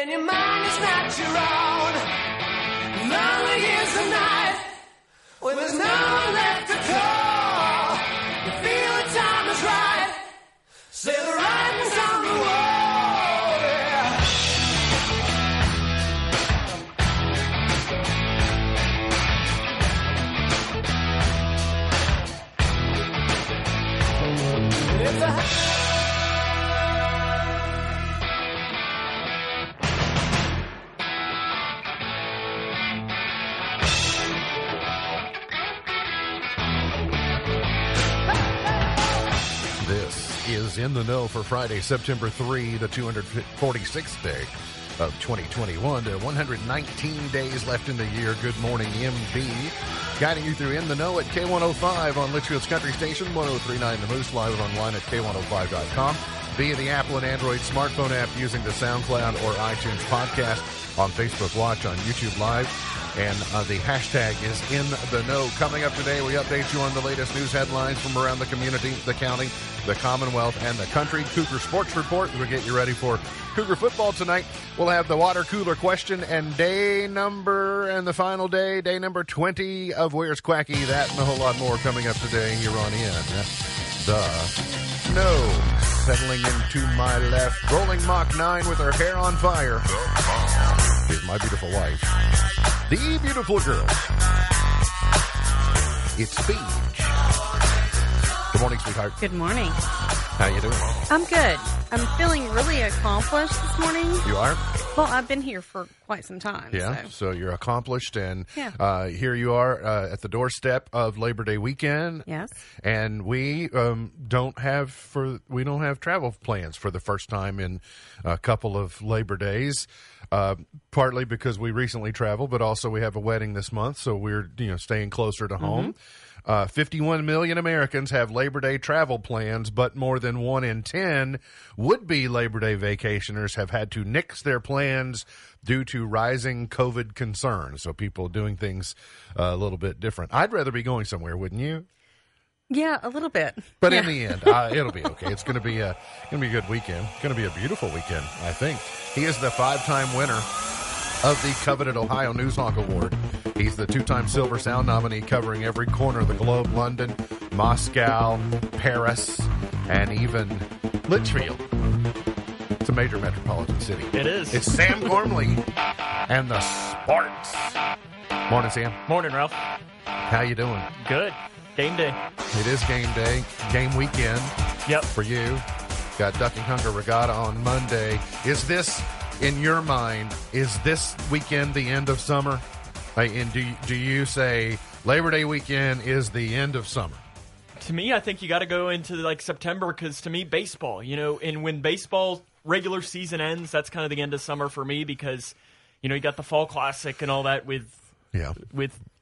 And your mind is not your own. Lonely is the night when there's no one left to call. You feel the time is right. Say the writing's on the wall. Yeah. It's a In the Know for Friday, September 3, the 246th day of 2021. There are 119 days left in the year. Good morning, MB. Guiding you through In the Know at K105 on Litchfield's Country Station, 103.9 The Moose, live online at K105.com, via the Apple and Android smartphone app using the SoundCloud or iTunes podcast, on Facebook Watch, on YouTube Live, and the hashtag is In the Know. Coming up today, we update you on the latest news headlines from around the community, the county, the Commonwealth, and the country. Cougar Sports Report, we'll get you ready for Cougar football tonight. We'll have the water cooler question and day number 20 of Where's Quacky. That and a whole lot more coming up today here on In the Know. Pedaling into my left, rolling Mach 9 with her hair on fire, is my beautiful wife, the beautiful girl. It's Beach. Good morning, sweetheart. Good morning. How you doing? I'm good. I'm feeling really accomplished this morning. You are? Well, I've been here for quite some time. Yeah, so you're accomplished, and here you are at the doorstep of Labor Day weekend. Yes. And we don't have travel plans for the first time in a couple of Labor Days. Partly because we recently traveled, but also we have a wedding this month, so we're staying closer to home. 51 million Americans have Labor Day travel plans, but more than 1 in 10 would-be Labor Day vacationers have had to nix their plans due to rising COVID concerns. So people doing things a little bit different. I'd rather be going somewhere, wouldn't you? Yeah, a little bit. But in the end, it'll be okay. It's going to be a good weekend. It's going to be a beautiful weekend, I think. He is the 5-time winner of the coveted Ohio Newshawk Award. He's the 2-time Silver Sound nominee, covering every corner of the globe: London, Moscow, Paris, and even Litchfield. It's a major metropolitan city. It is. It's Sam Gormley and the Sparks. Morning, Sam. Morning, Ralph. How you doing? Good. Game day. It is game day. Game weekend. Yep. For you. Got Duck and Hunter Regatta on Monday. Is this, in your mind, is this weekend the end of summer? And do you say Labor Day weekend is the end of summer? To me, I think you got to go into like September, because to me, baseball, and when baseball regular season ends, that's kind of the end of summer for me, because, you got the Fall Classic and all that with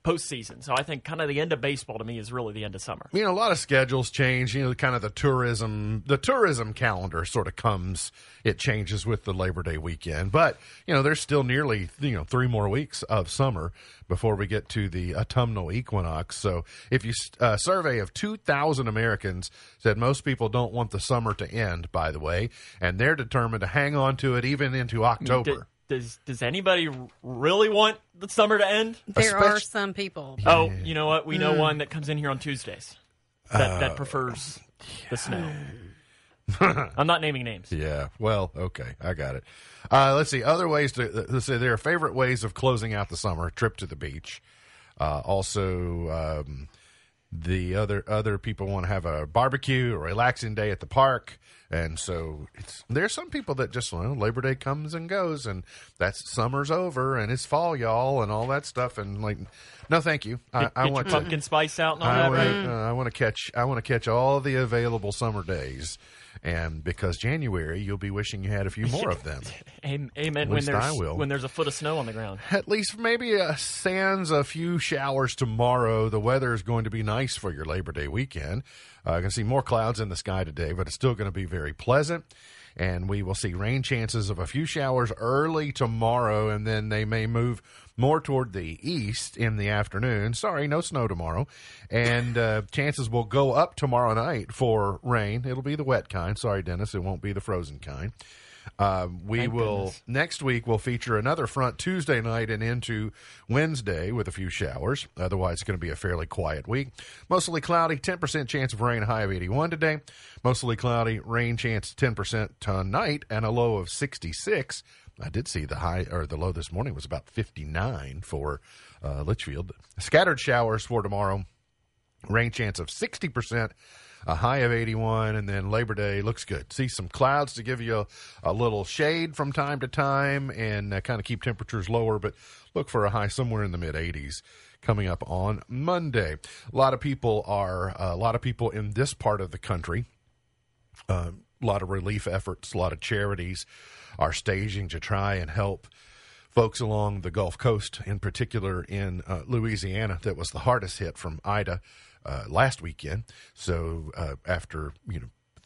postseason. So I think kind of the end of baseball to me is really the end of summer. A lot of schedules change. Kind of the tourism calendar sort of changes with the Labor Day weekend. But there's still nearly 3 more weeks of summer before we get to the autumnal equinox. So if you survey of 2,000 Americans said most people don't want the summer to end, by the way, and they're determined to hang on to it even into October. Does anybody really want the summer to end? There are some people. Yeah. Oh, you know what? We know one that comes in here on Tuesdays that prefers the snow. I'm not naming names. Yeah. Well, okay. I got it. Let's see. Other ways let's say there are favorite ways of closing out the summer: trip to the beach. Also, the other people want to have a barbecue or relaxing day at the park. And so there's some people that just, Labor Day comes and goes, and that's summer's over, and it's fall, y'all, and all that stuff. And no, thank you. I want your pumpkin spice out and all that. Right? I want to catch all the available summer days, and because January, you'll be wishing you had a few more of them. Amen. When there's a foot of snow on the ground, at least maybe sans a few showers tomorrow, the weather is going to be nice for your Labor Day weekend. I can see more clouds in the sky today, but it's still going to be very pleasant. And we will see rain chances of a few showers early tomorrow, and then they may move more toward the east in the afternoon. Sorry, no snow tomorrow. And chances will go up tomorrow night for rain. It'll be the wet kind. Sorry, Dennis, it won't be the frozen kind. Next week we'll feature another front Tuesday night and into Wednesday with a few showers. Otherwise, it's going to be a fairly quiet week. Mostly cloudy, 10% chance of rain, high of 81 today. Mostly cloudy, rain chance 10% tonight and a low of 66. I did see the high or the low this morning was about 59 for Litchfield. Scattered showers for tomorrow. Rain chance of 60%. A high of 81, and then Labor Day looks good. See some clouds to give you a little shade from time to time and kind of keep temperatures lower, but look for a high somewhere in the mid-80s coming up on Monday. A lot of people in this part of the country, a lot of relief efforts, a lot of charities are staging to try and help folks along the Gulf Coast, in particular in Louisiana, that was the hardest hit from Ida. Last weekend, so after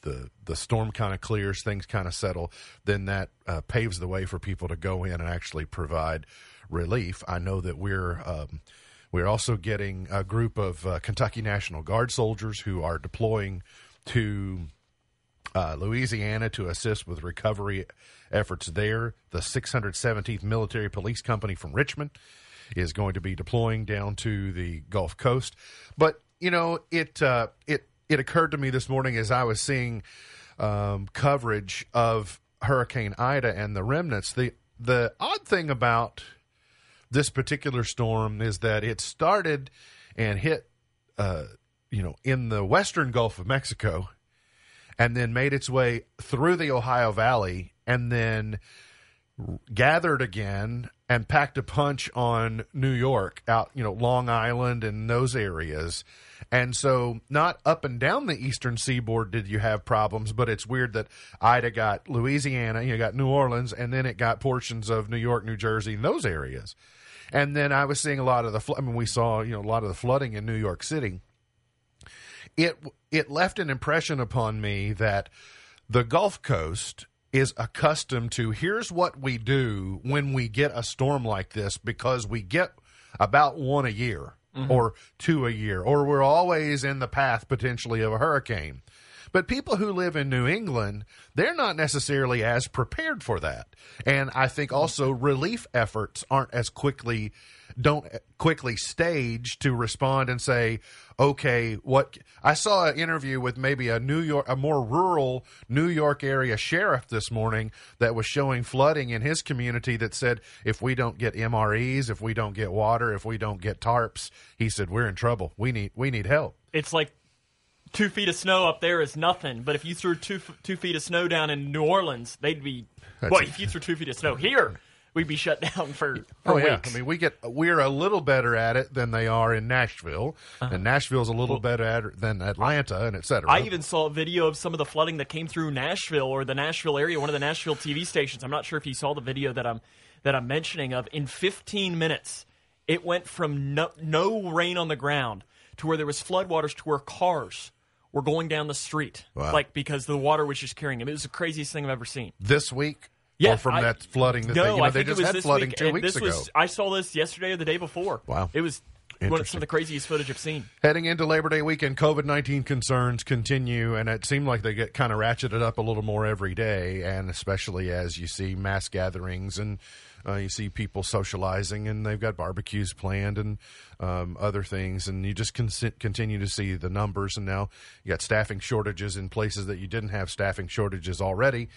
the storm kind of clears, things kind of settle, then that paves the way for people to go in and actually provide relief. I know that we're also getting a group of Kentucky National Guard soldiers who are deploying to Louisiana to assist with recovery efforts there. The 617th Military Police Company from Richmond is going to be deploying down to the Gulf Coast, but you know, it occurred to me this morning as I was seeing coverage of Hurricane Ida and the remnants. The odd thing about this particular storm is that it started and hit, in the western Gulf of Mexico, and then made its way through the Ohio Valley, and then gathered again and packed a punch on New York, out Long Island and those areas. And so not up and down the eastern seaboard did you have problems, but it's weird that Ida got Louisiana, you got New Orleans, and then it got portions of New York, New Jersey, and those areas. And then I was seeing a lot of we saw a lot of the flooding in New York City. It left an impression upon me that the Gulf Coast is accustomed to, here's what we do when we get a storm like this, because we get about one a year. Mm-hmm. Or two a year, or we're always in the path potentially of a hurricane. But people who live in New England, they're not necessarily as prepared for that. And I think also relief efforts aren't as quickly, don't quickly stage to respond and say, okay, what I saw an interview with maybe a more rural New York area sheriff this morning that was showing flooding in his community that said, if we don't get MREs, if we don't get water, if we don't get tarps, he said, we're in trouble. We need help. It's like 2 feet of snow up there is nothing, but if you threw two feet of snow down in New Orleans, they'd be. Well, if you threw 2 feet of snow here, we'd be shut down for weeks. Yeah. I mean, we're a little better at it than they are in Nashville, and Nashville's a little better at it than Atlanta, and et cetera. I even saw a video of some of the flooding that came through Nashville or the Nashville area. One of the Nashville TV stations. I'm not sure if you saw the video that I'm mentioning of. In 15 minutes, it went from no rain on the ground to where there was floodwaters to where cars were going down the street, wow, because the water was just carrying them. It was the craziest thing I've ever seen. This week? Yeah, or from that flooding? That they just had flooding 2 weeks ago. I saw this yesterday or the day before. Wow. It was some of the craziest footage I've seen. Heading into Labor Day weekend, COVID-19 concerns continue, and it seemed like they get kind of ratcheted up a little more every day, and especially as you see mass gatherings and you see people socializing, and they've got barbecues planned and other things, and you just continue to see the numbers. And now you got staffing shortages in places that you didn't have staffing shortages already,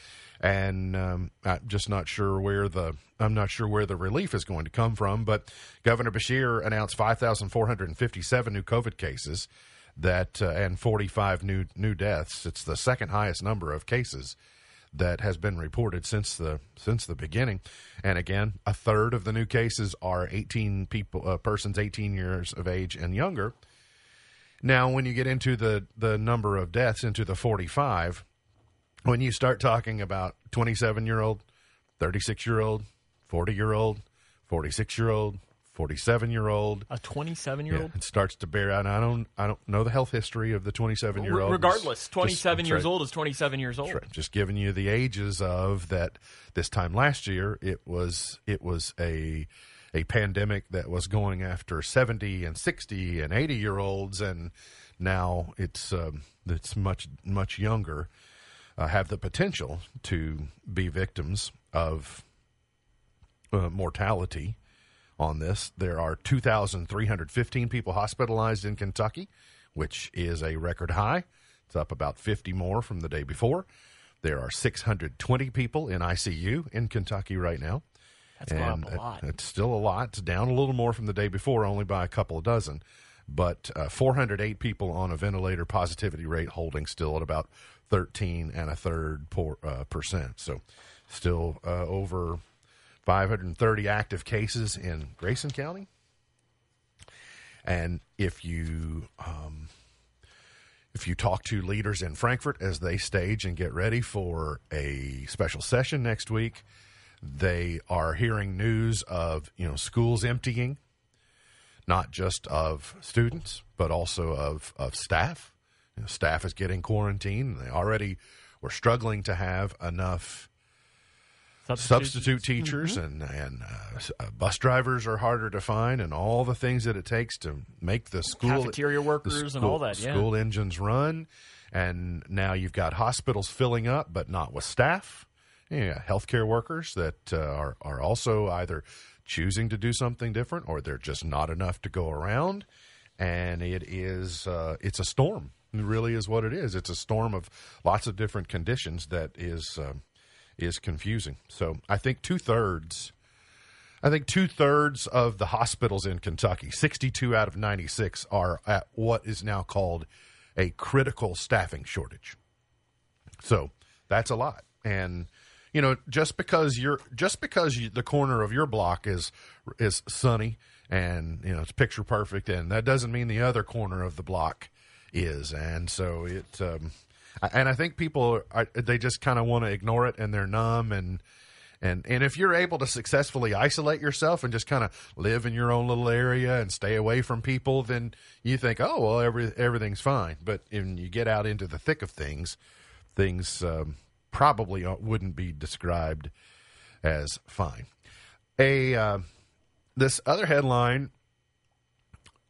and I'm not sure where the relief is going to come from. But Governor Beshear announced 5,457 new COVID cases and 45 new deaths. It's the second highest number of cases that has been reported since the beginning. And again, a third of the new cases are persons 18 years of age and younger. Now, when you get into the number of deaths, into the 45, when you start talking about 27-year-old, 36-year-old, 40-year-old, 46-year-old, 47-year-old, a 27-year-old, it starts to bear out. I don't know the health history of the 27-year-old. Regardless, 27 years old is 27 years old. Right. Just giving you the ages of that. This time last year, it was a pandemic that was going after 70 and 60 and 80-year-olds, and now it's much younger. have the potential to be victims of mortality on this. There are 2,315 people hospitalized in Kentucky, which is a record high. It's up about 50 more from the day before. There are 620 people in ICU in Kentucky right now. That's gone up a lot. It's still a lot. It's down a little more from the day before, only by a couple of dozen. But 408 people on a ventilator, positivity rate holding still at about 13.33%. So still over 530 active cases in Grayson County. And if you talk to leaders in Frankfort as they stage and get ready for a special session next week, they are hearing news of, you know, schools emptying, not just of students, but also of staff. You know, staff is getting quarantined. They already were struggling to have enough substitute teachers, and bus drivers are harder to find, and all the things that it takes to make the school cafeteria workers and all that school engines run. And now you've got hospitals filling up, but not with staff. Yeah, healthcare workers that are also either choosing to do something different, or they're just not enough to go around. And it is it's a storm. It really is what it is. It's a storm of lots of different conditions that is confusing. So I think two thirds of the hospitals in Kentucky, 62 out of 96, are at what is now called a critical staffing shortage. So that's a lot. And you know, just because the corner of your block is sunny and, you know, it's picture perfect, and that doesn't mean the other corner of the block is. And so it, and I think people they just kind of want to ignore it, and they're numb. And if you're able to successfully isolate yourself and just kind of live in your own little area and stay away from people, then you think, oh well, everything's fine. But when you get out into the thick of things. Probably wouldn't be described as fine. This other headline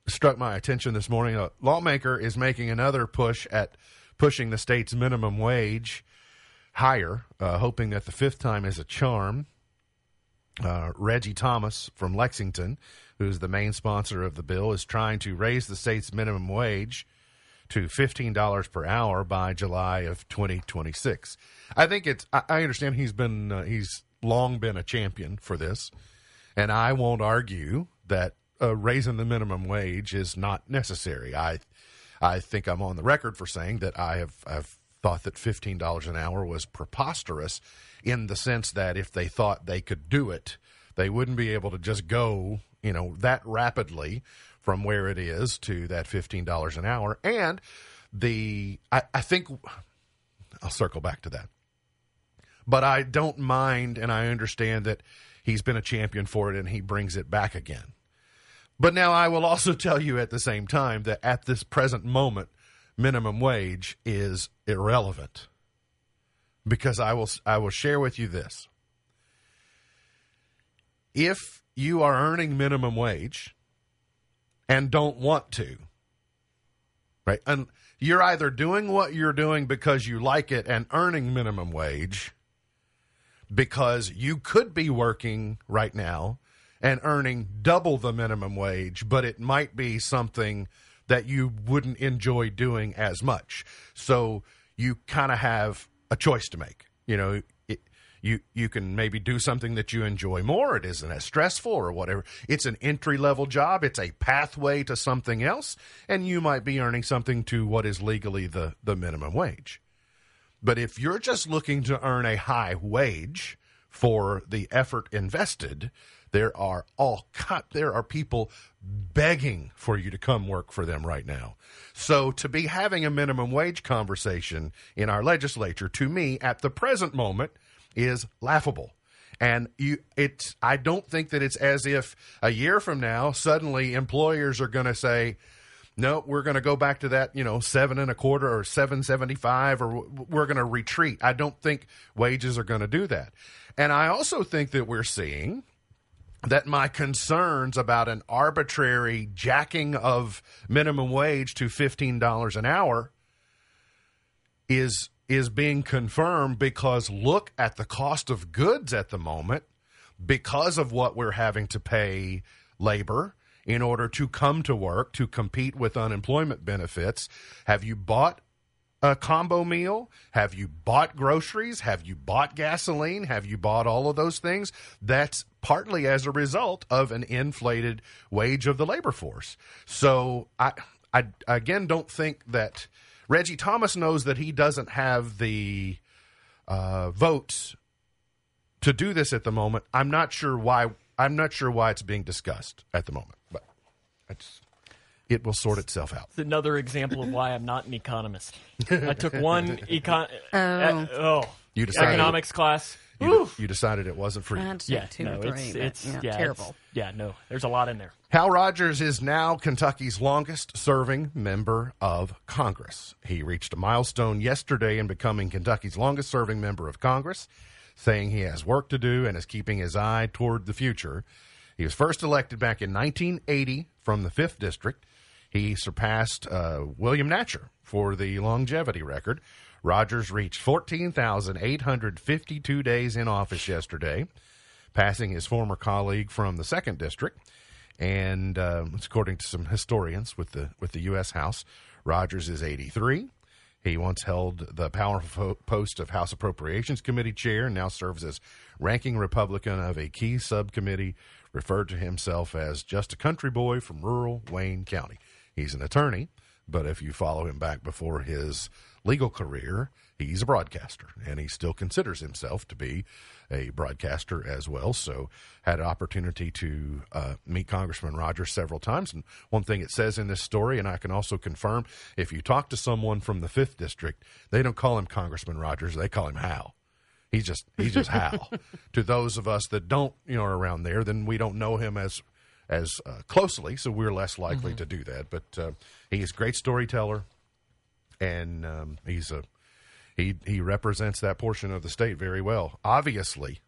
struck my attention this morning. A lawmaker is making another push at pushing the state's minimum wage higher, hoping that the fifth time is a charm. Reggie Thomas from Lexington, who's the main sponsor of the bill, is trying to raise the state's minimum wage to $15 per hour by July of 2026. I think I understand he's long been a champion for this, and I won't argue that raising the minimum wage is not necessary. I think I'm on the record for saying that I've thought that $15 an hour was preposterous, in the sense that if they thought they could do it, they wouldn't be able to just go, you know, that rapidly from where it is to that $15 an hour. And I think I'll circle back to that. But I don't mind, and I understand that he's been a champion for it, and he brings it back again. But now I will also tell you at the same time that at this present moment, minimum wage is irrelevant, because I will share with you this. If you are earning minimum wage and don't want to, right? And you're either doing what you're doing because you like it and earning minimum wage, because you could be working right now and earning double the minimum wage, but it might be something that you wouldn't enjoy doing as much. So you kind of have a choice to make. You know, you can maybe do something that you enjoy more. It isn't as stressful or whatever. It's an entry-level job. It's a pathway to something else, and you might be earning something to what is legally the minimum wage. But if you're just looking to earn a high wage for the effort invested, there are people begging for you to come work for them right now. So to be having a minimum wage conversation in our legislature, to me, at the present moment, is laughable. And I don't think that it's as if a year from now, suddenly employers are going to say, no, we're going to go back to that, you know, 7.25 or 7.75, or we're going to retreat. I don't think wages are going to do that. And I also think that we're seeing that my concerns about an arbitrary jacking of minimum wage to $15 an hour is is being confirmed because look at the cost of goods at the moment because of what we're having to pay labor in order to come to work, to compete with unemployment benefits. Have you bought a combo meal? Have you bought groceries? Have you bought gasoline? Have you bought all of those things? That's partly as a result of an inflated wage of the labor force. So I again don't think that Reggie Thomas knows that he doesn't have the votes to do this at the moment. I'm not sure why it's being discussed at the moment, but it will sort itself out. It's another example of why I'm not an economist. I took one economics class. You decided it wasn't for you. Terrible. There's a lot in there. Hal Rogers is now Kentucky's longest-serving member of Congress. He reached a milestone yesterday in becoming Kentucky's longest-serving member of Congress, saying he has work to do and is keeping his eye toward the future. He was first elected back in 1980 from the 5th District. He surpassed William Natcher for the longevity record. Rogers reached 14,852 days in office yesterday, passing his former colleague from the 2nd District. And according to some historians with the U.S. House, Rogers is 83. He once held the powerful post of House Appropriations Committee Chair and now serves as ranking Republican of a key subcommittee, referred to himself as just a country boy from rural Wayne County. He's an attorney, but if you follow him back before his legal career, he's a broadcaster, and he still considers himself to be a broadcaster as well. So had an opportunity to meet Congressman Rogers several times. And one thing it says in this story, and I can also confirm, if you talk to someone from the 5th District, they don't call him Congressman Rogers. They call him Hal. He's just Hal. To those of us that don't, are around there, then we don't know him as closely, so we're less likely to do that. But he is a great storyteller. And he represents that portion of the state very well. Obviously,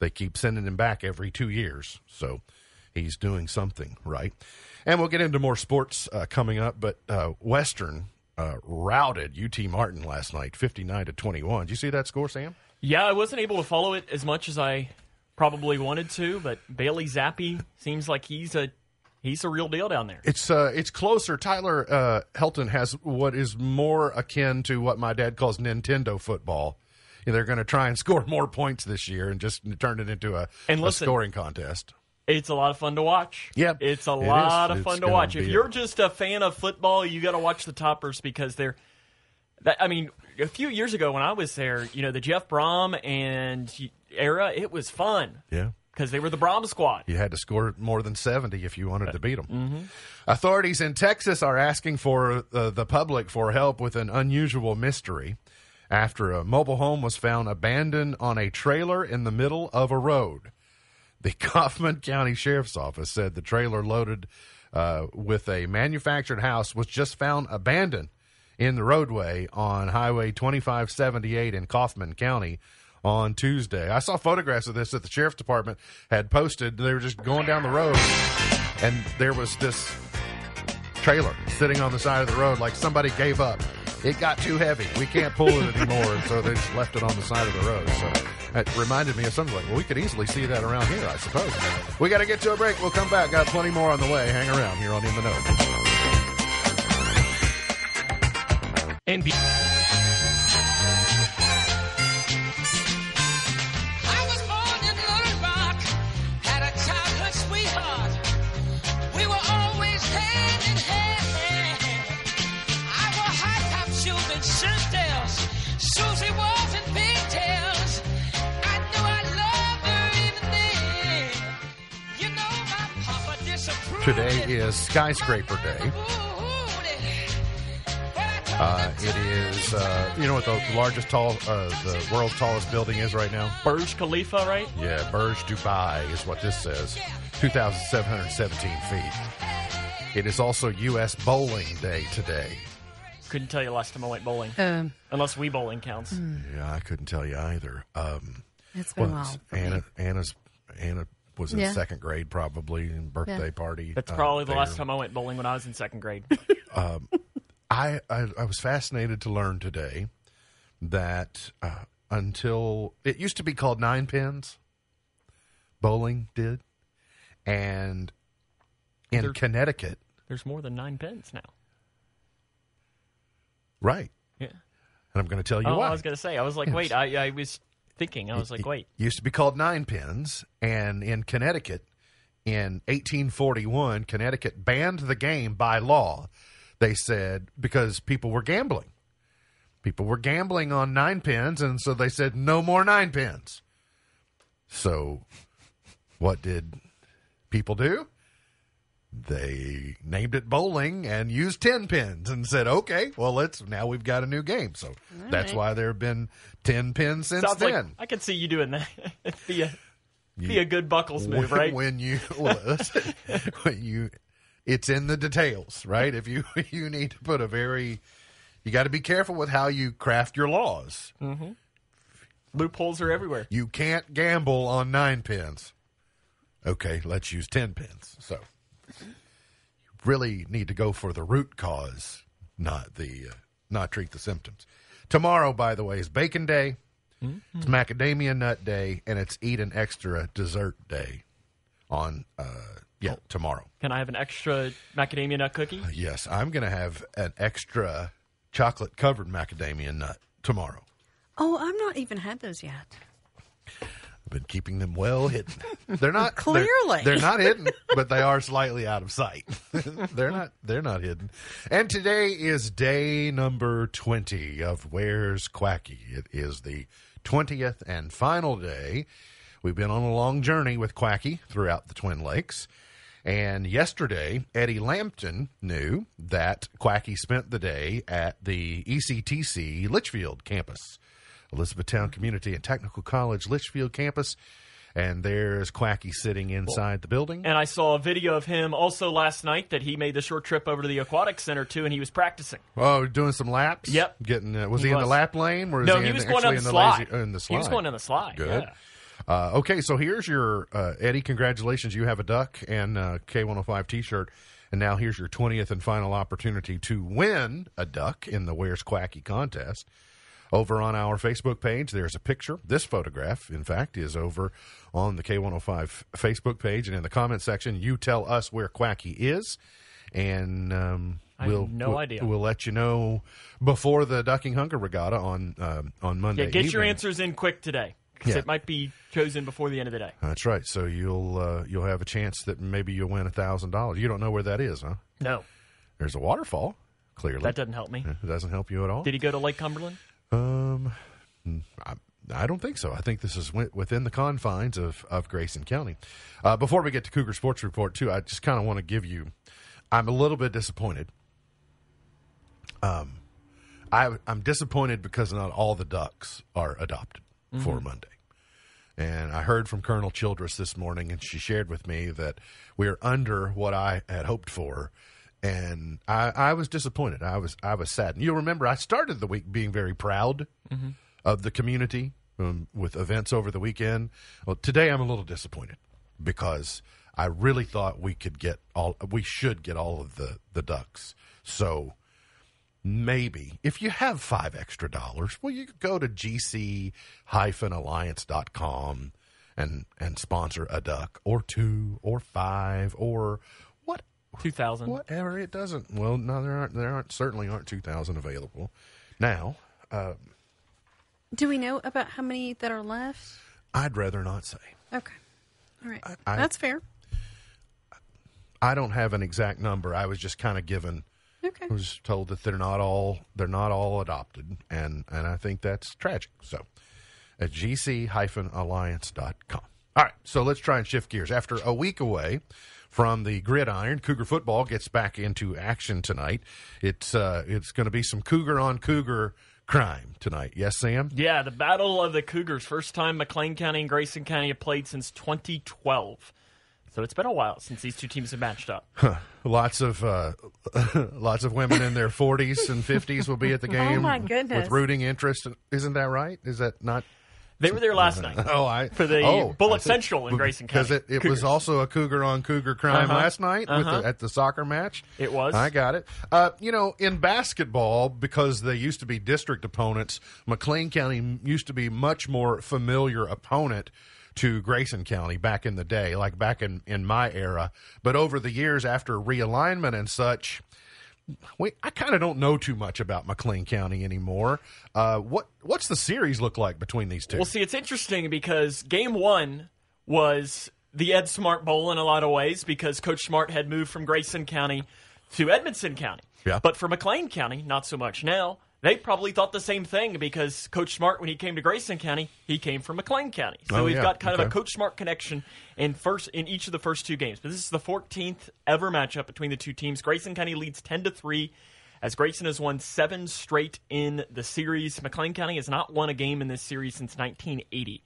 they keep sending him back every 2 years, so he's doing something right. And we'll get into more sports coming up, but Western routed UT Martin last night, 59-21. Did you see that score, Sam? Yeah, I wasn't able to follow it as much as I probably wanted to, but Bailey Zappi seems like he's a real deal down there. It's closer. Tyler Helton has what is more akin to what my dad calls Nintendo football. They're going to try and score more points this year and just turn it into a scoring contest. It's a lot of fun to watch. Yeah, it's a lot of fun to watch. If you're just a fan of football, you got to watch the Toppers because they're. A few years ago when I was there, the Jeff Brom and era, it was fun. Yeah. Because they were the Brom squad. You had to score more than 70 if you wanted to beat them. Mm-hmm. Authorities in Texas are asking for the public for help with an unusual mystery after a mobile home was found abandoned on a trailer in the middle of a road. The Kaufman County Sheriff's Office said the trailer loaded with a manufactured house was just found abandoned in the roadway on Highway 2578 in Kaufman County on Tuesday. I saw photographs of this that the sheriff's department had posted. They were just going down the road, and there was this trailer sitting on the side of the road like somebody gave up. It got too heavy. We can't pull it anymore, and so they just left it on the side of the road. So that reminded me of something like, well, we could easily see that around here, I suppose. We got to get to a break. We'll come back. Got plenty more on the way. Hang around here on In the Know. Today is Skyscraper Day. It is, what the largest, the world's tallest building is right now? Burj Khalifa, right? Yeah, Burj Dubai is what this says. 2,717 feet. It is also U.S. Bowling Day today. Couldn't tell you last time I went bowling. Unless Wii Bowling counts. Yeah, I couldn't tell you either. It's been a while. Anna was in second grade probably, and birthday party. That's probably the last time I went bowling when I was in second grade. I was fascinated to learn today that until it used to be called nine pins, bowling did, and in Connecticut, there's more than nine pins now. Right. Yeah. And I'm going to tell you why. I was going to say, I was like, yes. Wait, I was thinking, I was like, wait. It used to be called nine pins, and in Connecticut, in 1841, Connecticut banned the game by law. They said, because people were gambling. People were gambling on nine pins, and so they said, no more nine pins. So what did people do? They named it bowling and used 10 pins and said, okay, well, now we've got a new game. So all that's right. Why there have been 10 pins since then. Like, I can see you doing that. Be a good Buckles move, right? When you, it's in the details, right? If you need to put you got to be careful with how you craft your laws. Mm-hmm. Loopholes are everywhere. You can't gamble on nine pins. Okay, let's use 10 pins. So you really need to go for the root cause, not treat the symptoms. Tomorrow, by the way, is Bacon Day. Mm-hmm. It's Macadamia Nut Day, and it's Eat an Extra Dessert Day on tomorrow. Can I have an extra macadamia nut cookie? Yes, I'm going to have an extra chocolate-covered macadamia nut tomorrow. Oh, I've not even had those yet. I've been keeping them well hidden. They're not clearly. They're not hidden, but they are slightly out of sight. They're not hidden. And today is day number 20 of Where's Quacky. It is the 20th and final day. We've been on a long journey with Quacky throughout the Twin Lakes. And yesterday, Eddie Lambton knew that Quacky spent the day at the ECTC Litchfield campus, Elizabethtown Community and Technical College Litchfield campus. And there's Quacky sitting inside the building. And I saw a video of him also last night that he made the short trip over to the aquatic center, too, and he was practicing. Oh, doing some laps? Yep. Was he in the lap lane? Or no, he was going on the slide. He was going on the slide. Good. Yeah. Okay, so here's your, Eddie, congratulations. You have a duck and a K105 T-shirt. And now here's your 20th and final opportunity to win a duck in the Where's Quacky contest. Over on our Facebook page, there's a picture. This photograph, in fact, is over on the K105 Facebook page. And in the comment section, you tell us where Quacky is. And we'll let you know before the Ducking Hunger Regatta on Monday evening. Yeah, get your answers in quick today. Because it might be chosen before the end of the day. That's right. So you'll have a chance that maybe you'll win $1,000. You don't know where that is, huh? No. There's a waterfall, clearly. That doesn't help me. It doesn't help you at all. Did he go to Lake Cumberland? I don't think so. I think this is within the confines of Grayson County. Before we get to Cougar Sports Report, too, I just kind of want to give you, I'm a little bit disappointed. I'm disappointed because not all the ducks are adopted for Monday. And I heard from Colonel Childress this morning, and she shared with me that we're under what I had hoped for. And I was disappointed. I was saddened. You'll remember I started the week being very proud of the community with events over the weekend. Well, today I'm a little disappointed because I really thought we should get all of the ducks. So maybe if you have $5 extra, well, you could go to gc-alliance.com and sponsor a duck or two or five or 2,000. Whatever, it doesn't. Well, no, there certainly aren't 2,000 available now. Do we know about how many that are left? I'd rather not say. Okay. All right. That's fair. I don't have an exact number. I was just kind of given. Okay. I was told that they're not all adopted, and I think that's tragic. So, at gc-alliance.com. All right. So let's try and shift gears. After a week away from the gridiron, Cougar football gets back into action tonight. It's going to be some Cougar-on-Cougar crime tonight. Yes, Sam? Yeah, the Battle of the Cougars. First time McLean County and Grayson County have played since 2012. So it's been a while since these two teams have matched up. Huh. Lots of women in their 40s and 50s will be at the game. Oh, my goodness. With rooting interest. Isn't that right? Is that not... They were there last night. Bullet Central in Grayson County. Because it was also a Cougar on Cougar crime last night at the soccer match. It was. I got it. In basketball, because they used to be district opponents, McLean County used to be much more familiar opponent to Grayson County back in the day, like back in my era. But over the years, after realignment and such, I kind of don't know too much about McLean County anymore. What's the series look like between these two? Well, see, it's interesting because Game 1 was the Ed Smart Bowl in a lot of ways because Coach Smart had moved from Grayson County to Edmondson County. Yeah. But for McLean County, not so much now. They probably thought the same thing because Coach Smart, when he came to Grayson County, he came from McLean County. So we've got kind of a Coach Smart connection in each of the first two games. But this is the 14th ever matchup between the two teams. Grayson County leads 10-3 as Grayson has won 7 straight in the series. McLean County has not won a game in this series since 1980.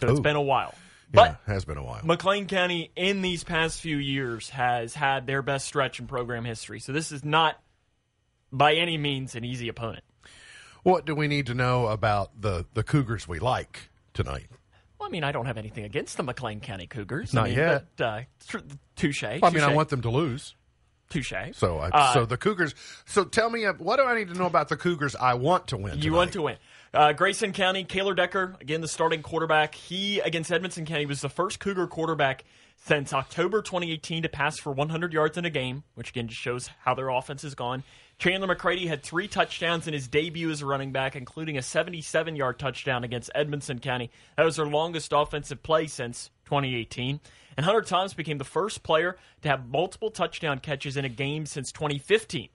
So it's been a while. But it has been a while. McLean County in these past few years has had their best stretch in program history. So this is not by any means an easy opponent. What do we need to know about the Cougars we like tonight? Well, I mean, I don't have anything against the McLean County Cougars. Not yet. But, touche. Well, I mean, I want them to lose. Touche. So the Cougars. So tell me, what do I need to know about the Cougars I want to win tonight? You want to win. Grayson County, Kayler Decker, again, the starting quarterback. He, against Edmondson County, was the first Cougar quarterback since October 2018 to pass for 100 yards in a game, which, again, just shows how their offense has gone. Chandler McCready had 3 touchdowns in his debut as a running back, including a 77-yard touchdown against Edmondson County. That was their longest offensive play since 2018. And Hunter Thomas became the first player to have multiple touchdown catches in a game since 2015.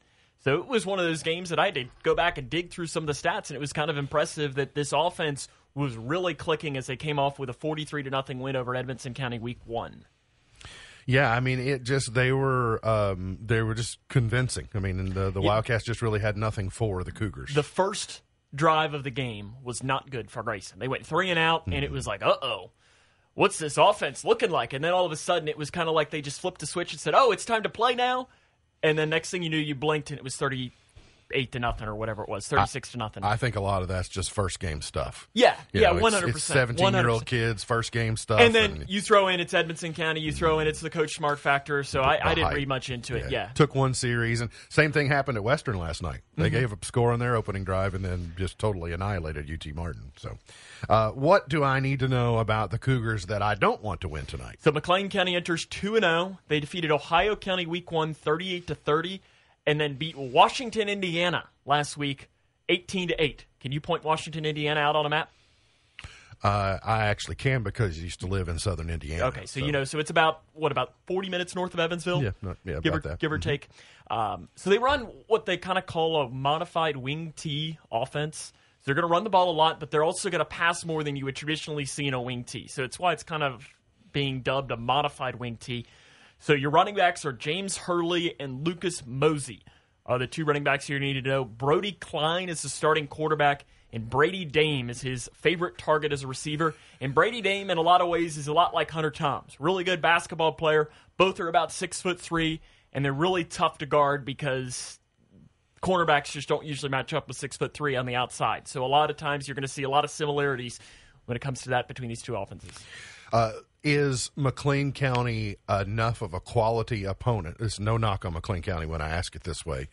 So it was one of those games that I did go back and dig through some of the stats, and it was kind of impressive that this offense was really clicking as they came off with a 43-0 win over Edmondson County Week 1. Yeah, I mean, they were just convincing. I mean, and the Wildcats just really had nothing for the Cougars. The first drive of the game was not good for Grayson. They went 3-and-out, and it was like, uh-oh, what's this offense looking like? And then all of a sudden, it was kind of like they just flipped a switch and said, oh, it's time to play now. And then next thing you knew, you blinked, and it was 38-0 or whatever it was, 36-0. I think a lot of that's just first game stuff. Yeah, 100%. It's 17-year-old kids, first game stuff. And then you throw in it's Edmondson County, you throw in it's the Coach Smart factor, so I didn't read much into it. Yeah. Took one series, and same thing happened at Western last night. They gave a score on their opening drive and then just totally annihilated UT Martin. So what do I need to know about the Cougars that I don't want to win tonight? So McLean County enters 2-0. They defeated Ohio County Week 1 38-30. And then beat Washington, Indiana last week, 18-8. Can you point Washington, Indiana out on a map? I actually can because I used to live in southern Indiana. Okay, so it's about 40 minutes north of Evansville? Give or take. So they run what they kind of call a modified wing T offense. So they're going to run the ball a lot, but they're also going to pass more than you would traditionally see in a wing T. So it's why it's kind of being dubbed a modified wing T. So your running backs are James Hurley and Lucas Mosey are the two running backs you need to know. Brody Klein is the starting quarterback, and Brady Dame is his favorite target as a receiver. And Brady Dame, in a lot of ways, is a lot like Hunter Thomas. Really good basketball player. Both are about 6'3", and they're really tough to guard because cornerbacks just don't usually match up with 6'3" on the outside. So a lot of times you're going to see a lot of similarities when it comes to that between these two offenses. Is McLean County enough of a quality opponent? There's no knock on McLean County when I ask it this way.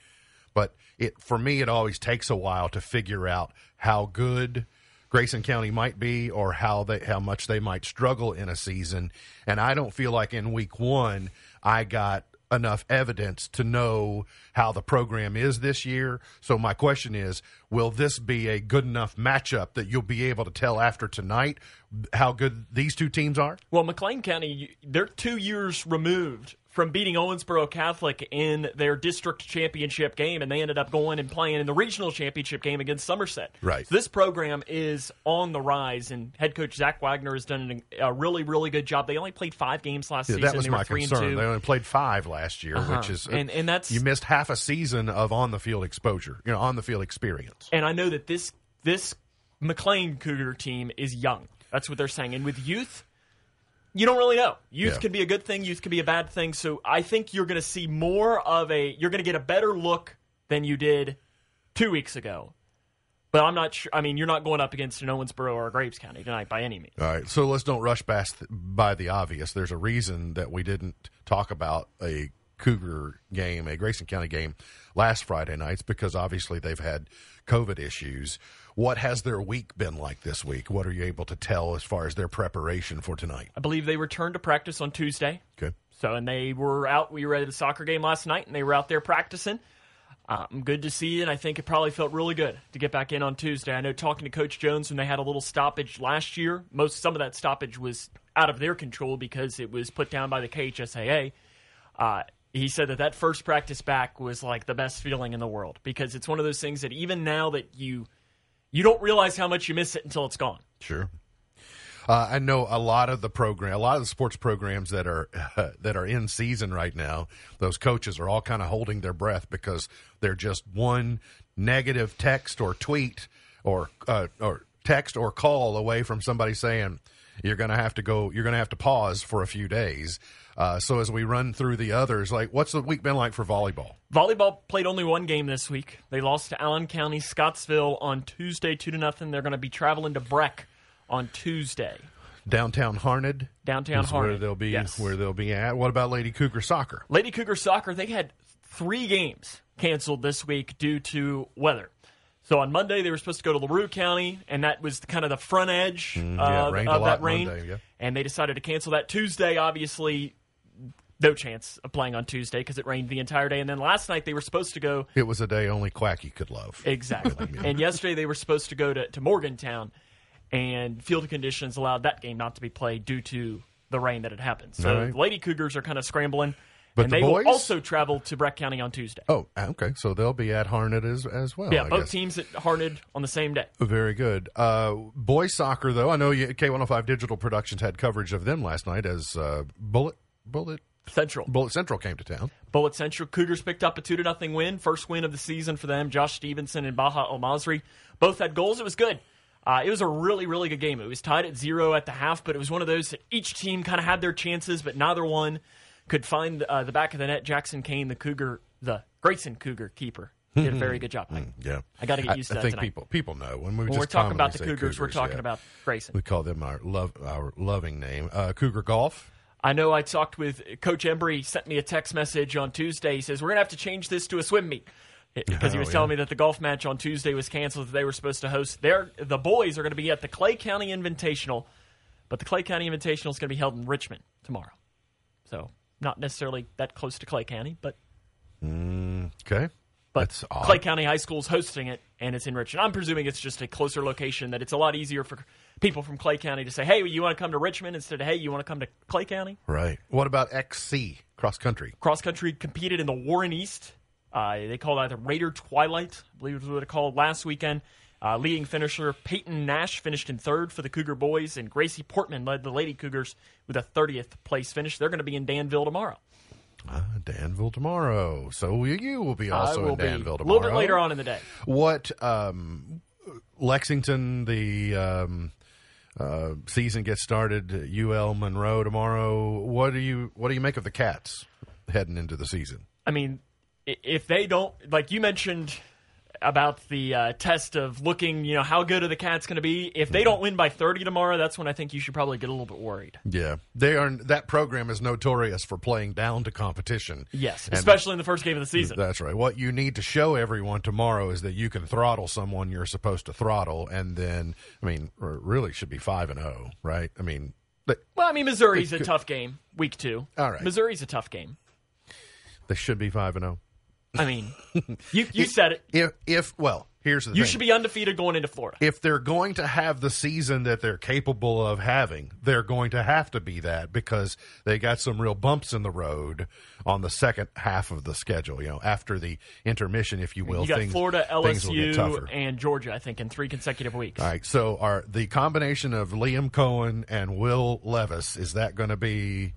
But for me, it always takes a while to figure out how good Grayson County might be or how much they might struggle in a season. And I don't feel like in week one I got enough evidence to know how the program is this year. So my question is, will this be a good enough matchup that you'll be able to tell after tonight how good these two teams are? Well, McLean County, they're 2 years removed from beating Owensboro Catholic in their district championship game, and they ended up going and playing in the regional championship game against Somerset. Right. So this program is on the rise, and head coach Zach Wagner has done a really, really good job. They only played 5 games last season. That was my concern. They only played 5 last year, which is and that's, you missed half a season of on-the-field exposure, on-the-field experience. And I know that this McLean Cougar team is young. That's what they're saying. And with youth, you don't really know. Youth can be a good thing. Youth can be a bad thing. So I think you're going to see you're going to get a better look than you did 2 weeks ago. But I'm not sure. I mean, you're not going up against an Owensboro or a Graves County tonight by any means. All right. So let's don't rush past by the obvious. There's a reason that we didn't talk about a Cougar game, a Grayson County game last Friday nights, because obviously they've had COVID issues. What has their week been like this week? What are you able to tell as far as their preparation for tonight? I believe they returned to practice on Tuesday. Okay. So, and they were out. We were at a soccer game last night, and they were out there practicing. Good to see, and I think it probably felt really good to get back in on Tuesday. I know talking to Coach Jones when they had a little stoppage last year, some of that stoppage was out of their control because it was put down by the KHSAA. He said that first practice back was like the best feeling in the world, because it's one of those things that even now that you don't realize how much you miss it until it's gone. Sure. I know a lot of the sports programs that are in season right now, those coaches are all kind of holding their breath because they're just one negative text or tweet or text or call away from somebody saying you're going to have to go, you're going to have to pause for a few days. So as we run through the others, like, what's the week been like for volleyball? Volleyball played only one game this week. They lost to Allen County, Scottsville on Tuesday, 2-0. They're going to be traveling to Breck on Tuesday. Downtown Harned. Downtown Harned. Where they'll be at. What about Lady Cougar Soccer? Lady Cougar Soccer, they had 3 games canceled this week due to weather. So on Monday, they were supposed to go to LaRue County, and that was kind of the front edge of that rain. Monday, yeah. And they decided to cancel that. Tuesday, obviously, no chance of playing on Tuesday because it rained the entire day. And then last night, they were supposed to go. It was a day only Quacky could love. Exactly. Yeah. And yesterday, they were supposed to go to Morgantown. And field conditions allowed that game not to be played due to the rain that had happened. So right. Lady Cougars are kind of scrambling. But and the they boys? Will also travel to Breck County on Tuesday. Oh, okay. So they'll be at Harned as well. Yeah, both teams at Harned on the same day. Very good. Boys soccer, though, I know K105 Digital Productions had coverage of them last night as Bullet Central came to town. Bullet Central. Cougars picked up a 2-0 win. First win of the season for them. Josh Stevenson and Baha Almasri both had goals. It was good. It was a really, really good game. It was tied at 0 at the half, but it was one of those that each team kind of had their chances, but neither one could find the back of the net. Jackson Kane, the Grayson Cougar keeper, did a very good job. Yeah, I got to get used to that. I think tonight. People know when we're talking about the Cougars, we're talking about Grayson. We call them our loving name. Cougar golf. I know. I talked with Coach Embry. He sent me a text message on Tuesday. He says we're gonna have to change this to a swim meet. Because he was telling me that the golf match on Tuesday was canceled, that they were supposed to host. The boys are going to be at the Clay County Invitational, but the Clay County Invitational is going to be held in Richmond tomorrow. So not necessarily that close to Clay County, but okay. But that's odd. Clay County High School is hosting it, and it's in Richmond. I'm presuming it's just a closer location, that it's a lot easier for people from Clay County to say, hey, you want to come to Richmond instead of, hey, you want to come to Clay County? Right. What about XC, cross country? Cross country competed in the Warren East. They called either Raider Twilight, I believe was what it called last weekend. Leading finisher Peyton Nash finished in third for the Cougar boys, and Gracie Portman led the Lady Cougars with a 30th place finish. They're going to be in Danville tomorrow. Danville tomorrow. So you will be also in Danville tomorrow. A little bit later on in the day. What Lexington, the season gets started. UL Monroe tomorrow. What do you make of the Cats heading into the season? I mean, if they don't, like you mentioned about the test of looking, how good are the Cats going to be? If they don't win by 30 tomorrow, that's when I think you should probably get a little bit worried. Yeah. That program is notorious for playing down to competition. Yes, and especially in the first game of the season. That's right. What you need to show everyone tomorrow is that you can throttle someone you're supposed to throttle, and then, I mean, really should be 5-0, right? I mean, Missouri's a tough game, week 2. All right. Missouri's a tough game. They should be 5-0. I mean, you said it. Here's the thing. You should be undefeated going into Florida. If they're going to have the season that they're capable of having, they're going to have to be that, because they got some real bumps in the road on the second half of the schedule. After the intermission, if you will, you got Florida, LSU, and Georgia, I think, in 3 consecutive weeks. All right. So, the combination of Liam Cohen and Will Levis, is that going to be?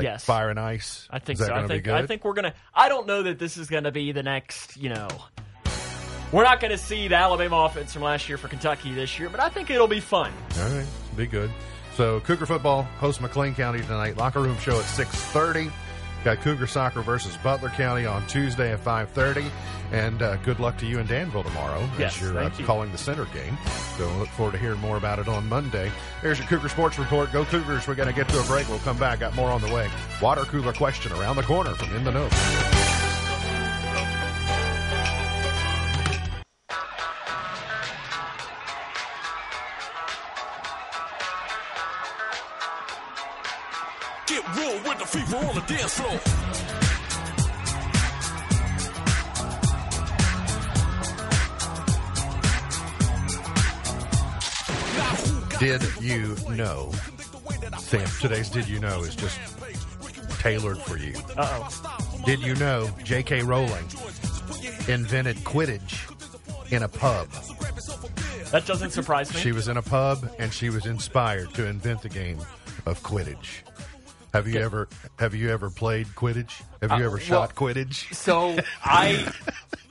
Yes. Fire and ice. I think so. I think we're gonna. I don't know that this is gonna be the next. We're not gonna see the Alabama offense from last year for Kentucky this year, but I think it'll be fun. All right, be good. So Cougar football hosts McLean County tonight. Locker Room Show at 6:30. Got Cougar Soccer versus Butler County on Tuesday at 5:30. And good luck to you in Danville tomorrow as you're calling the center game. So we'll look forward to hearing more about it on Monday. Here's your Cougar Sports Report. Go Cougars. We're going to get to a break. We'll come back. Got more on the way. Water cooler question around the corner from In the Know. Get real with the fever on the dance floor. Did you know? Sam, today's Did You Know is just tailored for you. Uh-oh. Did you know J.K. Rowling invented Quidditch in a pub? That doesn't surprise me. She was in a pub, and she was inspired to invent the game of Quidditch. Have you ever played Quidditch? Have you ever shot Quidditch? So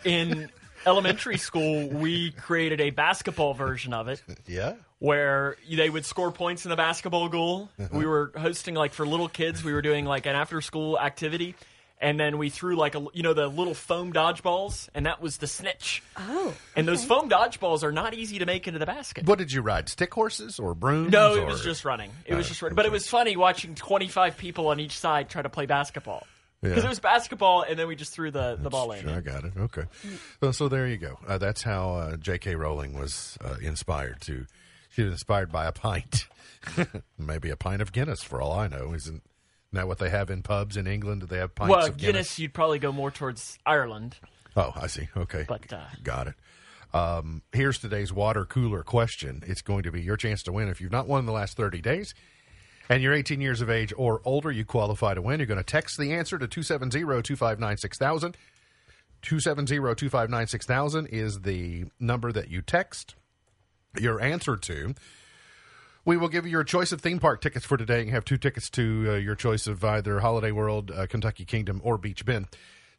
in elementary school, we created a basketball version of it. Yeah. Where they would score points in the basketball goal. Uh-huh. We were hosting, for little kids, we were doing, an after-school activity. And then we threw, the little foam dodgeballs, and that was the snitch. Oh. Okay. And those foam dodgeballs are not easy to make into the basket. What did you ride, stick horses or brooms? No, it was just running. It was just running. But it was funny watching 25 people on each side try to play basketball. Because it was basketball, and then we just threw the ball in. I got it. Okay. So there you go. That's how J.K. Rowling was inspired to... She was inspired by a pint, maybe a pint of Guinness for all I know. Isn't that what they have in pubs in England? Do they have pints of Guinness? Guinness, you'd probably go more towards Ireland. Oh, I see. Okay. But, got it. Here's today's water cooler question. It's going to be your chance to win. If you've not won in the last 30 days and you're 18 years of age or older, you qualify to win. You're going to text the answer to 270-259-6000. 270-259-6000 is the number that you text your answer to. We will give you your choice of theme park tickets for today. You have 2 tickets to your choice of either Holiday World, Kentucky Kingdom, or Beach Bend.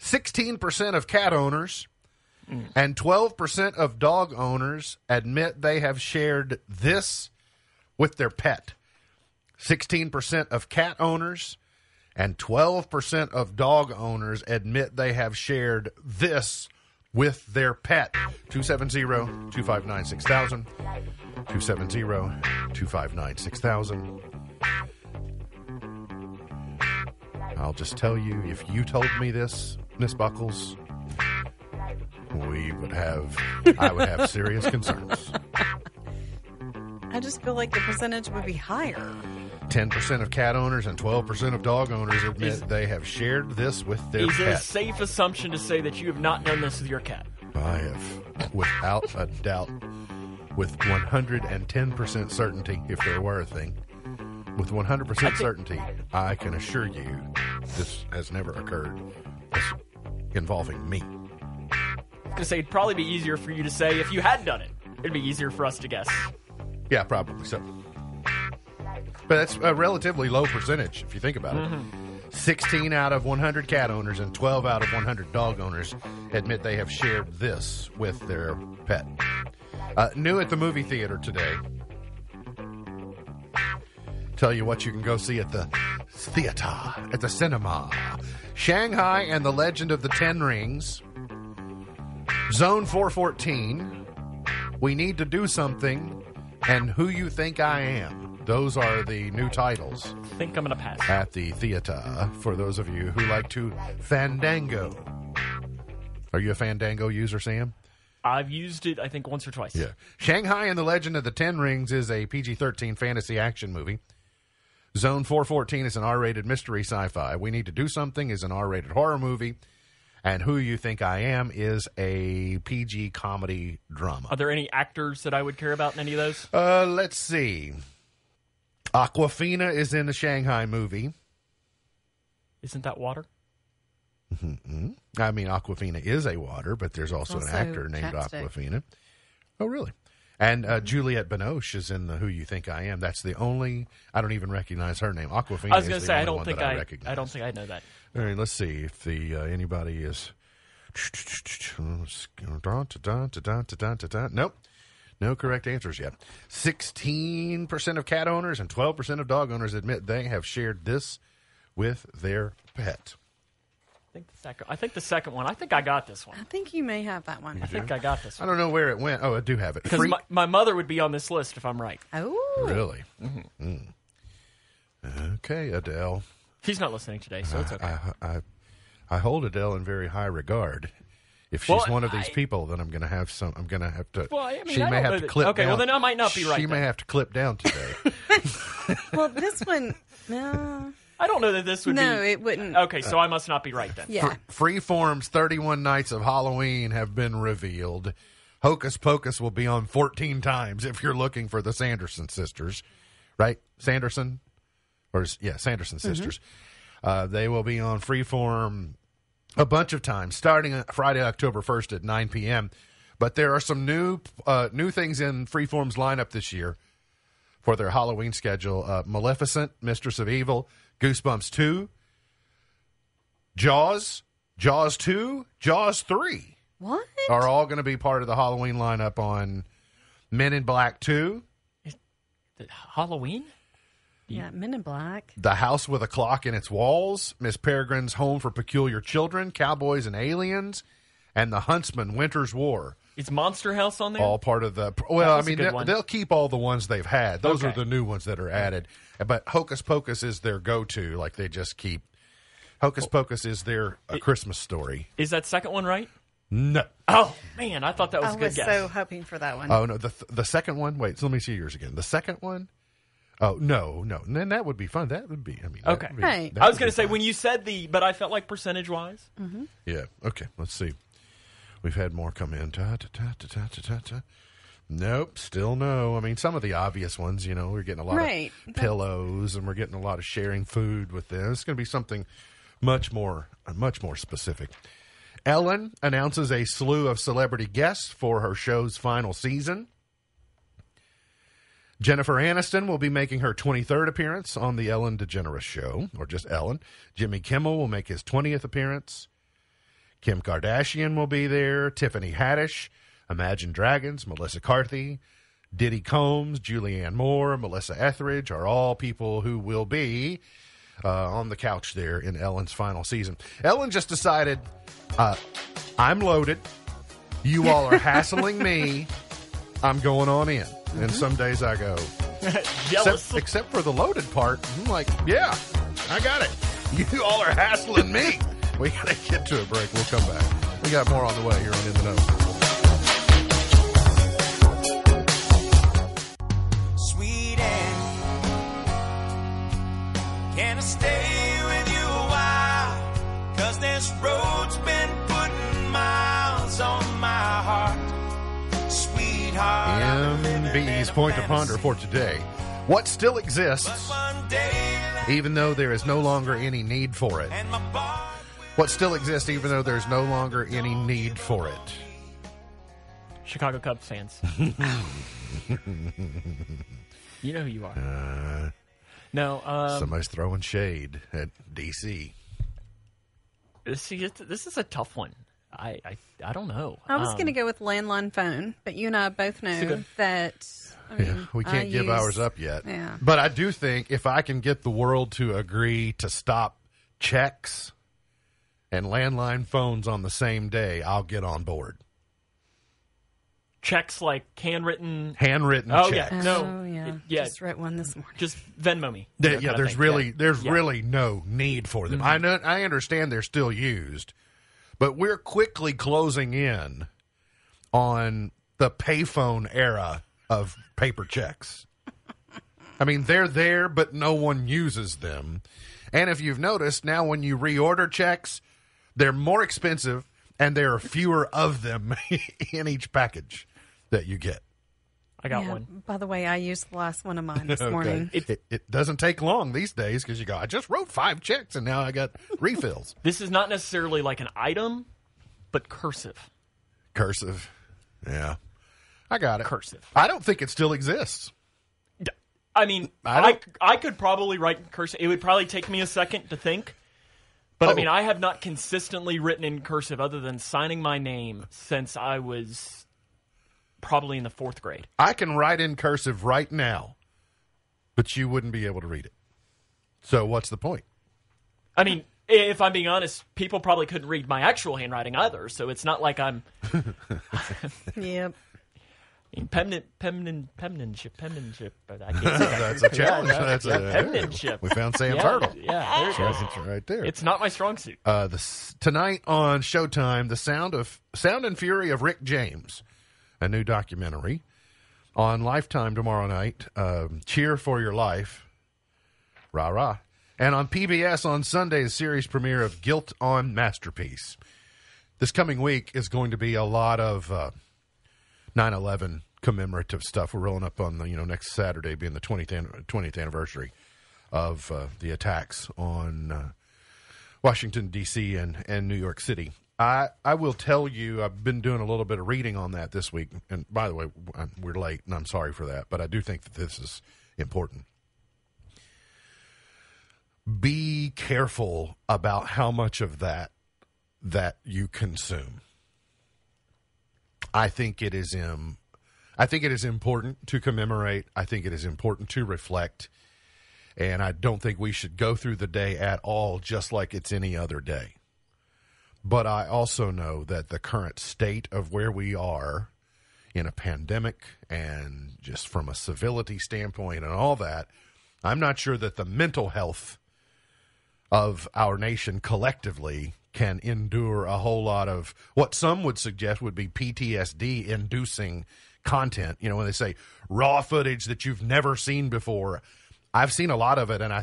16% of cat owners and 12% of dog owners admit they have shared this with their pet. 16% of cat owners and 12% of dog owners admit they have shared this with their pet. 270-259-6000. 270-259-6000. I'll just tell you, if you told me this, Miss Buckles, I would have serious concerns. I just feel like the percentage would be higher. 10% of cat owners and 12% of dog owners admit they have shared this with their pet. Is it a safe assumption to say that you have not done this with your cat? I have, without a doubt, with 110% certainty, if there were a thing. With 100% certainty, I can assure you this has never occurred involving me. I was going to say, it'd probably be easier for you to say if you had done it. It'd be easier for us to guess. Yeah, probably so. But that's a relatively low percentage, if you think about it. Mm-hmm. 16 out of 100 cat owners and 12 out of 100 dog owners admit they have shared this with their pet. New at the movie theater today. Tell you what you can go see at the theater, at the cinema. Shanghai and the Legend of the Ten Rings. Zone 414. We Need to Do Something. And Who You Think I Am. Those are the new titles. I think I'm going to pass. At the theater, for those of you who like to Fandango. Are you a Fandango user, Sam? I've used it, I think, once or twice. Yeah. Shanghai and the Legend of the Ten Rings is a PG-13 fantasy action movie. Zone 414 is an R-rated mystery sci-fi. We Need to Do Something is an R-rated horror movie. And Who You Think I Am is a PG comedy drama. Are there any actors that I would care about in any of those? Let's see. Awkwafina is in the Shanghai movie. Isn't that water? Mm-hmm. I mean, Awkwafina is a water, but there's also an actor named Awkwafina. Oh, really? And Juliette Binoche is in the Who You Think I Am. That's the only... I don't even recognize her name. Awkwafina is the only one that I recognize. I don't think I know that. All right, let's see if the anybody is... Nope. No correct answers yet. 16% of cat owners and 12% of dog owners admit they have shared this with their pet. I think the second one. I think I got this one. I think you may have that one. I think I got this one. I don't know where it went. Oh, I do have it. Because my mother would be on this list if I'm right. Oh. Really? Mm-hmm. Mm. Okay, Adele. She's not listening today, so it's okay. I hold Adele in very high regard. If she's one of these people, then I'm going to have some. I'm going to have to. Well, I mean, she may have to clip. Okay, down. Well then I might not be right. She may have to clip down today. Well, this one, no. I don't know that this would be. No, it wouldn't. Okay, so I must not be right then. Yeah. Freeform's 31 Nights of Halloween have been revealed. Hocus Pocus will be on 14 times if you're looking for the Sanderson sisters, right? Sanderson, Sanderson sisters. Mm-hmm. They will be on Freeform a bunch of times, starting Friday, October 1st at 9 p.m. But there are some new things in Freeform's lineup this year for their Halloween schedule. Maleficent, Mistress of Evil, Goosebumps 2, Jaws, Jaws 2, Jaws 3. What? Are all going to be part of the Halloween lineup on Men in Black 2. Halloween? Yeah, Men in Black. The House with a Clock in Its Walls, Miss Peregrine's Home for Peculiar Children, Cowboys and Aliens, and The Huntsman, Winter's War. Is Monster House on there? All part of the... Well, I mean, they'll keep all the ones they've had. Those are the new ones that are added. But Hocus Pocus is their go-to. Like, they just keep... Hocus Pocus is their Christmas story. Is that second one right? No. Oh, man, I thought that was a good guess. I was so hoping for that one. Oh, no, the second one... Wait, so let me see yours again. The second one... Oh, no. Then that would be fun. That would be, I mean... Okay. Right. I was going to say, when you said the... But I felt like percentage-wise. Mm-hmm. Yeah. Okay, let's see. We've had more come in. Nope, still no. I mean, some of the obvious ones, you know, we're getting a lot of pillows and we're getting a lot of sharing food with them. It's going to be something much more specific. Ellen announces a slew of celebrity guests for her show's final season. Jennifer Aniston will be making her 23rd appearance on The Ellen DeGeneres Show, or just Ellen. Jimmy Kimmel will make his 20th appearance. Kim Kardashian will be there, Tiffany Haddish, Imagine Dragons, Melissa Carthy, Diddy Combs, Julianne Moore, Melissa Etheridge are all people who will be on the couch there in Ellen's final season. Ellen just decided, I'm loaded. You all are hassling me. I'm going on in. Mm-hmm. And some days I go, except for the loaded part, I'm like, yeah, I got it. You all are hassling me. We got to get to a break. We'll come back. We got more on the way here on In the Know. Sweet Annie, can I stay with you a while? Because this road's been putting miles on my heart. Sweetheart. MB's Point to Ponder for today. What still exists, even though there is no longer any need for it? What still exists, even though there's no longer any need for it? Chicago Cubs fans. You know who you are. No. Somebody's throwing shade at D.C. See, this is a tough one. I don't know. I was going to go with landline phone, but you and I both know that... I mean, yeah, we can't give ours up yet. Yeah. But I do think if I can get the world to agree to stop checks... and landline phones on the same day, I'll get on board. Checks like handwritten? Handwritten checks. Yeah. No, yeah. Just wrote one this morning. Just Venmo me. There's really no need for them. Mm-hmm. I understand they're still used, but we're quickly closing in on the payphone era of paper checks. I mean, they're there, but no one uses them. And if you've noticed, now when you reorder checks... they're more expensive, and there are fewer of them in each package that you get. I got one. By the way, I used the last one of mine this morning. It doesn't take long these days because you go, I just wrote 5 checks, and now I got refills. This is not necessarily like an item, but cursive. Cursive. Yeah. I got it. Cursive. I don't think it still exists. I mean, I could probably write cursive. It would probably take me a second to think. But, I mean, I have not consistently written in cursive other than signing my name since I was probably in the 4th grade. I can write in cursive right now, but you wouldn't be able to read it. So what's the point? I mean, If I'm being honest, people probably couldn't read my actual handwriting either, so it's not like I'm... Yep. Penmanship. I can't say that. That's a challenge. That's penmanship. We found Sam Turtle. Yeah, there it is. It's right there. It's not my strong suit. Tonight on Showtime, the Sound and Fury of Rick James, a new documentary on Lifetime tomorrow night. Cheer for your life. Rah rah. And on PBS on Sunday, the series premiere of Guilt on Masterpiece. This coming week is going to be a lot of 9/11 commemorative stuff. We're rolling up on the next Saturday being the 20th anniversary of the attacks on Washington, D.C. and New York City. I will tell you, I've been doing a little bit of reading on that this week. And by the way, we're late, and I'm sorry for that. But I do think that this is important. Be careful about how much of that you consume. I think it is important to commemorate. I think it is important to reflect. And I don't think we should go through the day at all just like it's any other day. But I also know that the current state of where we are in a pandemic and just from a civility standpoint and all that, I'm not sure that the mental health of our nation collectively can endure a whole lot of what some would suggest would be PTSD-inducing content. When they say raw footage that you've never seen before, I've seen a lot of it, and I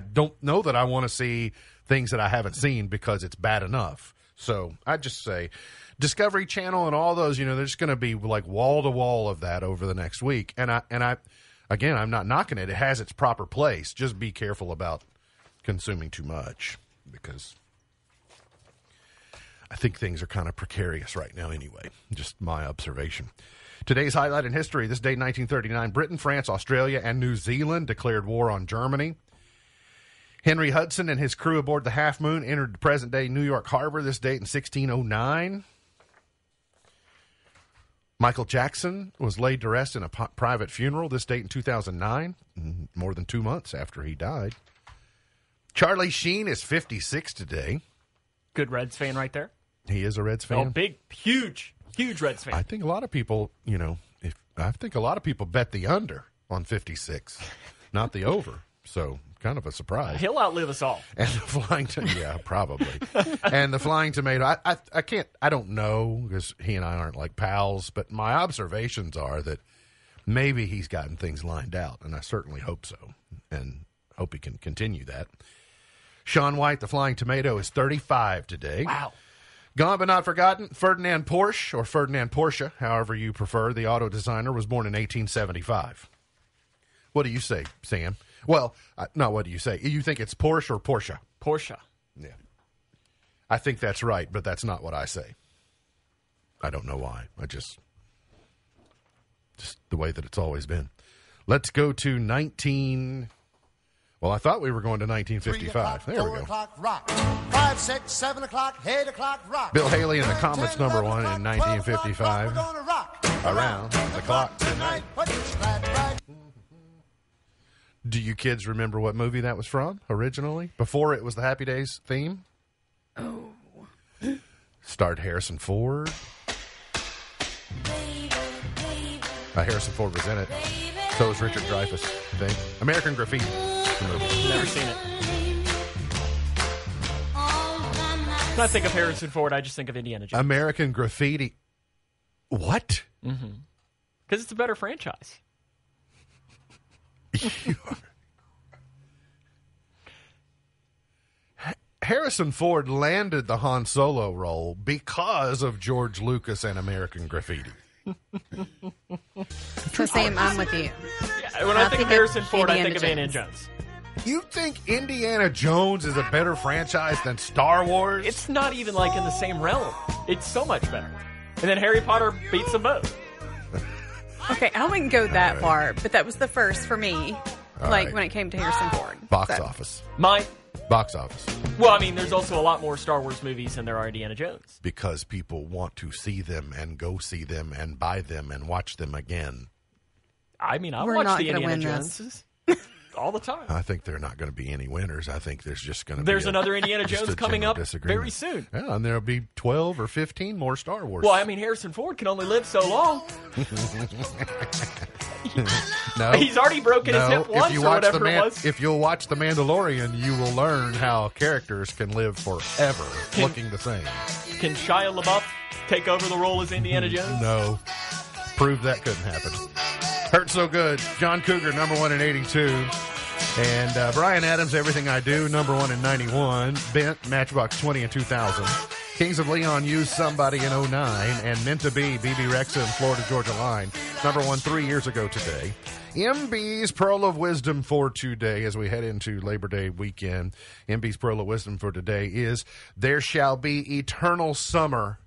don't know that I want to see things that I haven't seen because it's bad enough. So I just say Discovery Channel and all those, there's going to be like wall-to-wall of that over the next week. And I again, I'm not knocking it. It has its proper place. Just be careful about consuming too much because... I think things are kind of precarious right now anyway. Just my observation. Today's highlight in history. This day, 1939, Britain, France, Australia, and New Zealand declared war on Germany. Henry Hudson and his crew aboard the Half Moon entered present-day New York Harbor this date in 1609. Michael Jackson was laid to rest in a private funeral this date in 2009, more than 2 months after he died. Charlie Sheen is 56 today. Good Reds fan right there. He is a Reds fan. Oh, big, huge Reds fan. I think a lot of people, I think a lot of people bet the under on 56, not the over. So kind of a surprise. He'll outlive us all. And the Flying Tomato, yeah, probably. And the Flying Tomato, I don't know because he and I aren't like pals, but my observations are that maybe he's gotten things lined out, and I certainly hope so, and hope he can continue that. Shaun White, the Flying Tomato, is 35 today. Wow. Gone but not forgotten, Ferdinand Porsche, or Ferdinand Porsche, however you prefer, the auto designer, was born in 1875. What do you say, Sam? Well, not what do you say. You think it's Porsche or Porsche? Porsche. Yeah. I think that's right, but that's not what I say. I don't know why. I just the way that it's always been. Let's go to Well, I thought we were going to 1955. There we go. 4 o'clock, rock. 5, 6, 7 o'clock, 8 o'clock, rock. Bill Haley and the Comets, number one in 1955. We're going to rock around the clock tonight. Do you kids remember what movie that was from originally? Before it was the Happy Days theme? Oh. Starred Harrison Ford. Harrison Ford was in it. So was Richard Dreyfuss, I think. American Graffiti. Never seen it. When I think of Harrison Ford, I just think of Indiana Jones. American Graffiti. What? Mm-hmm. Because it's a better franchise. Harrison Ford landed the Han Solo role because of George Lucas and American Graffiti. Sam, I'm with you. Yeah, when I think Harrison Ford, I think of Indiana Jones. You think Indiana Jones is a better franchise than Star Wars? It's not even like in the same realm. It's so much better. And then Harry Potter beats them both. Okay, I wouldn't go that far, but that was the first for me. When it came to Harrison Ford. Box office. Box office. Well, I mean, there's also a lot more Star Wars movies than there are Indiana Jones. Because people want to see them and go see them and buy them and watch them again. I mean, I watched the Indiana Joneses. all the time. I think there are not going to be any winners. I think there's just going to be... There's another Indiana Jones coming up very soon. Yeah, and there'll be 12 or 15 more Star Wars. Well, I mean, Harrison Ford can only live so long. No, he's already broken his hip once or whatever it was. If you'll watch The Mandalorian, you will learn how characters can live forever looking the same. Can Shia LaBeouf take over the role as Indiana Jones? No. Prove that couldn't happen. Hurt So Good. John Cougar, number one in 82. And Bryan Adams, Everything I Do, number one in 91. Bent, Matchbox 20 in 2000. Kings of Leon, Use Somebody in 09. And Meant to Be, BB Rexa and Florida Georgia Line, number one 3 years ago today. MB's Pearl of Wisdom for today, as we head into Labor Day weekend. MB's Pearl of Wisdom for today is, there shall be eternal summer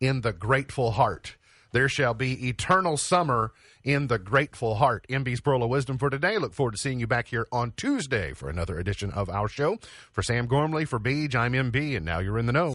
in the grateful heart. There shall be eternal summer in the grateful heart. MB's Pearl of Wisdom for today. Look forward to seeing you back here on Tuesday for another edition of our show. For Sam Gormley, for Beej, I'm MB, and now you're in the know.